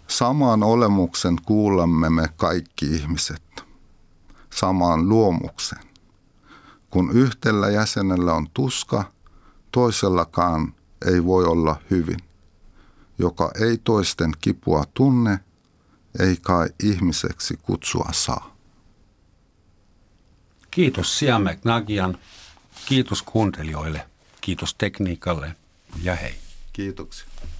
Samaan olemuksen kuulemme me kaikki ihmiset. Samaan luomukseen. Kun yhdellä jäsenellä on tuska, toisellakaan ei voi olla hyvin. Joka ei toisten kipua tunne, ei kai ihmiseksi kutsua saa. Kiitos Siamäk Naghian, kiitos kuuntelijoille, kiitos tekniikalle ja hei. Kiitoksia.